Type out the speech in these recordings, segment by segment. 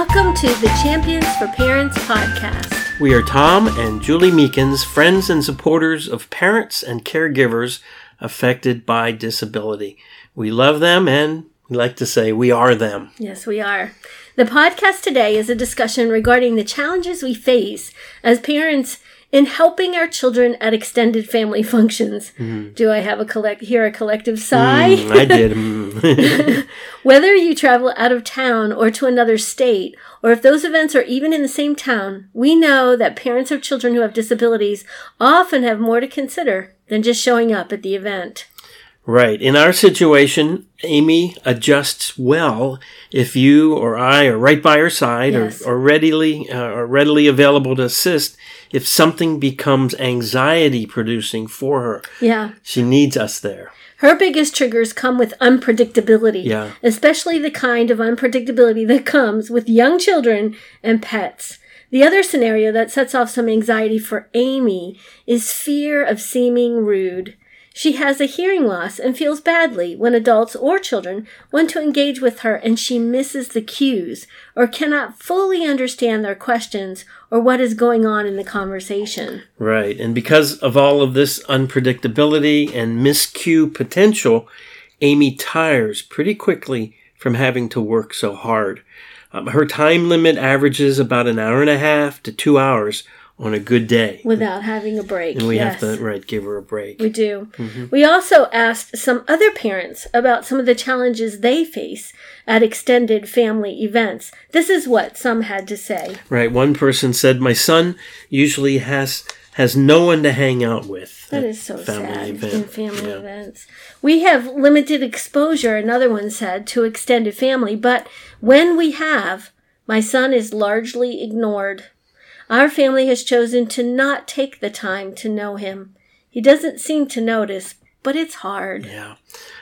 Welcome to the Champions for Parents podcast. We are Tom and Julie Meekins, friends and supporters of parents and caregivers affected by disability. We love them and we like to say we are them. Yes, we are. The podcast today is a discussion regarding the challenges we face as parents in helping our children at extended family functions. Mm-hmm. Do I have hear a collective sigh? I did. Whether you travel out of town or to another state, or if those events are even in the same town, we know that parents of children who have disabilities often have more to consider than just showing up at the event. Right. In our situation, Amy adjusts well if you or I are right by her side, yes, or readily available to assist if something becomes anxiety-producing for her. Yeah. She needs us there. Her biggest triggers come with unpredictability, yeah, especially the kind of unpredictability that comes with young children and pets. The other scenario that sets off some anxiety for Amy is fear of seeming rude. She has a hearing loss and feels badly when adults or children want to engage with her and she misses the cues or cannot fully understand their questions or what is going on in the conversation. Right. And because of all of this unpredictability and miscue potential, Amy tires pretty quickly from having to work so hard. Her time limit averages about an hour and a half to 2 hours on a good day. Without having a break. And we have to, give her a break. We do. Mm-hmm. We also asked some other parents about some of the challenges they face at extended family events. This is what some had to say. Right. One person said, "My son usually has no one to hang out with." That is so sad in family events. "We have limited exposure," another one said, "to extended family, but when we have, my son is largely ignored. Our family has chosen to not take the time to know him. He doesn't seem to notice, but it's hard." Yeah.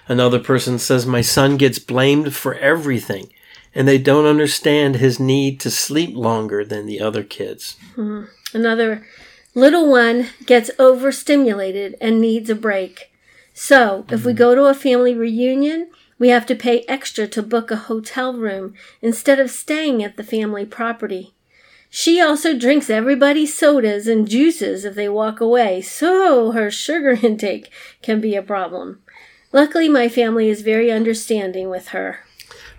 Another person says, "My son gets blamed for everything, and they don't understand his need to sleep longer than the other kids." Mm. Another little one gets overstimulated and needs a break. "So if we go to a family reunion, we have to pay extra to book a hotel room instead of staying at the family property. She also drinks everybody's sodas and juices if they walk away, so her sugar intake can be a problem. Luckily, my family is very understanding with her."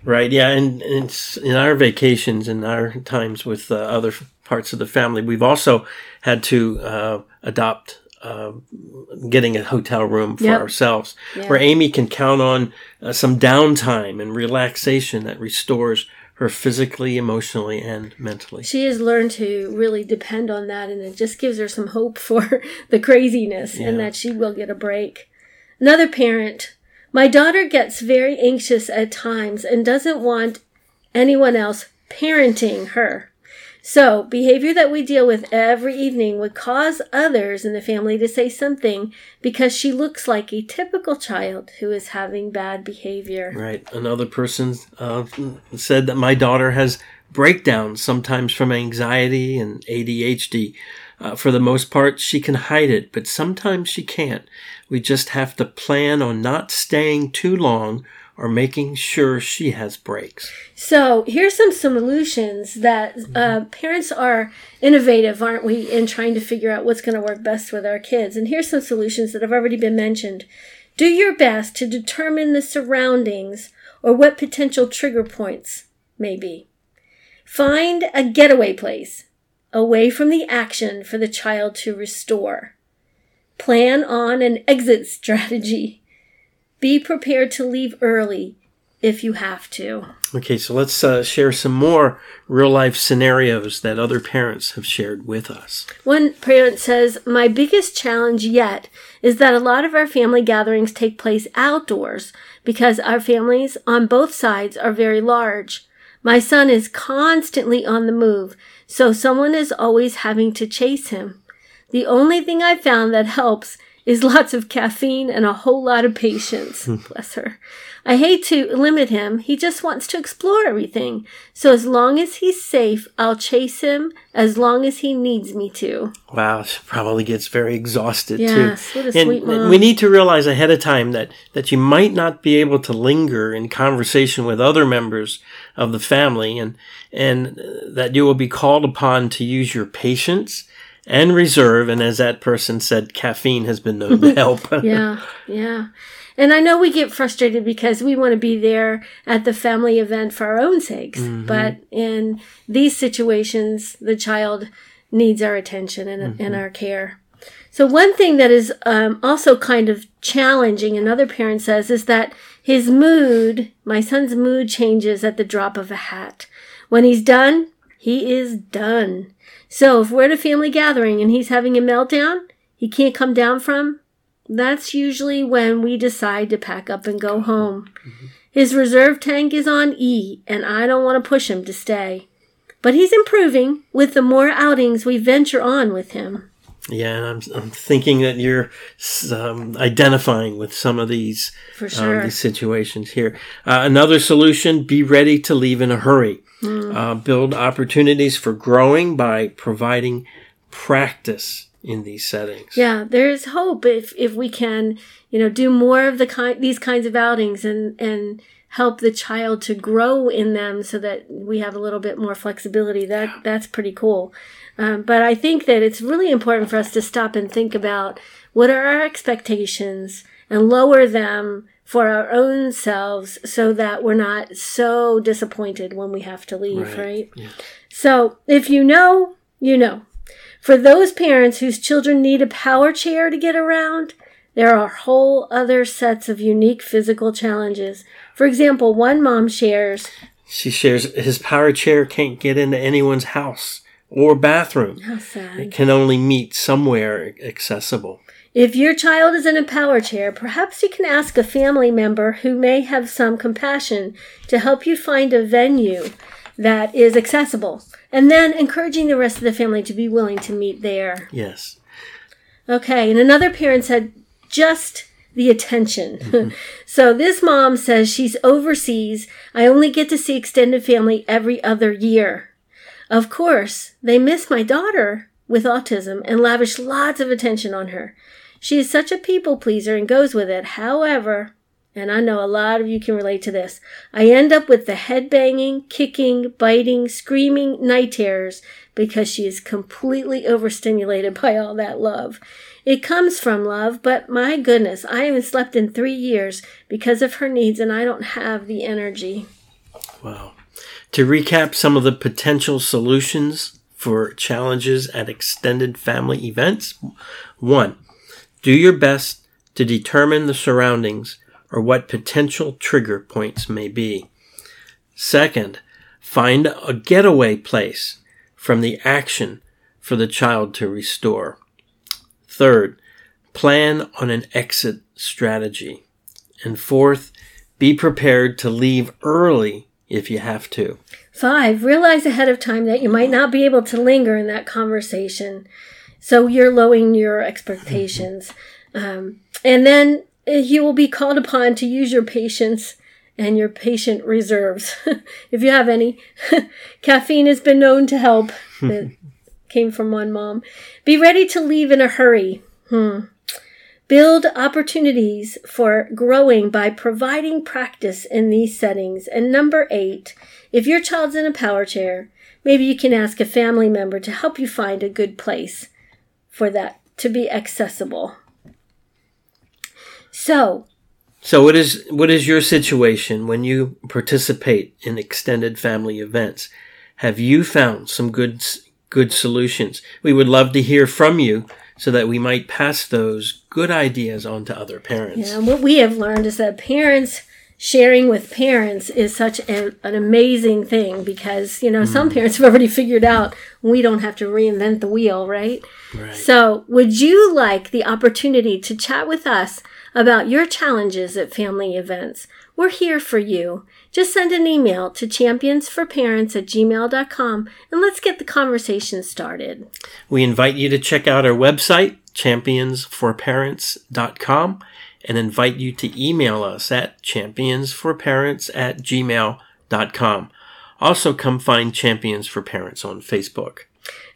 Right, yeah, and it's in our vacations and our times with other parts of the family, we've also had to adopt getting a hotel room for ourselves, where Amy can count on some downtime and relaxation that restores her physically, emotionally, and mentally. She has learned to really depend on that, and it just gives her some hope for the craziness and that she will get a break. Another parent, "My daughter gets very anxious at times and doesn't want anyone else parenting her. So behavior that we deal with every evening would cause others in the family to say something because she looks like a typical child who is having bad behavior." Right. Another person said that "My daughter has breakdowns, sometimes from anxiety and ADHD. For the most part, she can hide it, but sometimes she can't. We just have to plan on not staying too long or making sure she has breaks." So here's some solutions that parents are innovative, aren't we, in trying to figure out what's going to work best with our kids. And here's some solutions that have already been mentioned. Do your best to determine the surroundings or what potential trigger points may be. Find a getaway place away from the action for the child to restore. Plan on an exit strategy. Be prepared to leave early if you have to. Okay, so let's share some more real-life scenarios that other parents have shared with us. One parent says, "My biggest challenge yet is that a lot of our family gatherings take place outdoors because our families on both sides are very large. My son is constantly on the move, so someone is always having to chase him. The only thing I've found that helps is lots of caffeine and a whole lot of patience. Bless her. I hate to limit him. He just wants to explore everything. So as long as he's safe, I'll chase him as long as he needs me to. Wow, she probably gets very exhausted too. What a sweet mom. We need to realize ahead of time that you might not be able to linger in conversation with other members of the family and that you will be called upon to use your patience and reserve, and as that person said, caffeine has been known to help. Yeah. And I know we get frustrated because we want to be there at the family event for our own sakes. Mm-hmm. But in these situations, the child needs our attention and our care. So one thing that is also kind of challenging, another parent says, is that his mood, my son's mood, changes at the drop of a hat. When he's done, he is done. So if we're at a family gathering and he's having a meltdown he can't come down from, that's usually when we decide to pack up and go home. Mm-hmm. His reserve tank is on E, and I don't want to push him to stay. But he's improving with the more outings we venture on with him. Yeah, and I'm thinking that you're identifying with some of these, for sure. These situations here. Another solution, be ready to leave in a hurry. Build opportunities for growing by providing practice in these settings. Yeah, there is hope if we can, do more of these kinds of outings and help the child to grow in them so that we have a little bit more flexibility. That's pretty cool. But I think that it's really important for us to stop and think about what are our expectations and lower them for our own selves so that we're not so disappointed when we have to leave, right? Yeah. So if you know, you know. For those parents whose children need a power chair to get around, there are whole other sets of unique physical challenges. For example, one mom shares his power chair can't get into anyone's house or bathroom. How sad. It can only meet somewhere accessible. If your child is in a power chair, perhaps you can ask a family member who may have some compassion to help you find a venue that is accessible, and then encouraging the rest of the family to be willing to meet there. Yes. Okay, and another parent said, just the attention. Mm-hmm. So this mom says she's overseas. I only get to see extended family every other year. Of course, they miss my daughter with autism and lavish lots of attention on her. She is such a people pleaser and goes with it. However, and I know a lot of you can relate to this, I end up with the head banging, kicking, biting, screaming night terrors because she is completely overstimulated by all that love. It comes from love, but my goodness, I haven't slept in 3 years because of her needs and I don't have the energy. Wow. To recap some of the potential solutions for challenges at extended family events. 1. Do your best to determine the surroundings or what potential trigger points may be. 2. Find a getaway place from the action for the child to restore. 3. Plan on an exit strategy. And 4. Be prepared to leave early if you have to. 5. Realize ahead of time that you might not be able to linger in that conversation. So you're lowering your expectations. And then you will be called upon to use your patience and your patient reserves, if you have any. Caffeine has been known to help. It came from one mom. Be ready to leave in a hurry. Build opportunities for growing by providing practice in these settings. And 8, if your child's in a power chair, maybe you can ask a family member to help you find a good place for that to be accessible. So what is your situation when you participate in extended family events? Have you found some good solutions? We would love to hear from you so that we might pass those good ideas on to other parents. Yeah, and what we have learned is that parents sharing with parents is such an amazing thing because, some parents have already figured out we don't have to reinvent the wheel, right? So would you like the opportunity to chat with us about your challenges at family events? We're here for you. Just send an email to championsforparents@gmail.com and let's get the conversation started. We invite you to check out our website, championsforparents.com and invite you to email us at championsforparents@gmail.com. Also, come find Champions for Parents on Facebook.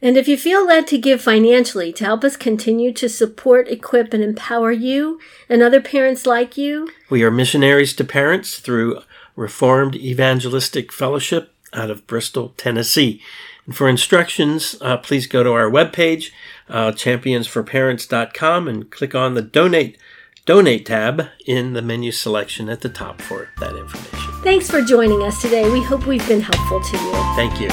And if you feel led to give financially to help us continue to support, equip, and empower you and other parents like you, we are missionaries to parents through Reformed Evangelistic Fellowship out of Bristol, Tennessee. And for instructions, please go to our webpage, championsforparents.com, and click on the Donate tab in the menu selection at the top for that information. Thanks for joining us today. We hope we've been helpful to you. Thank you.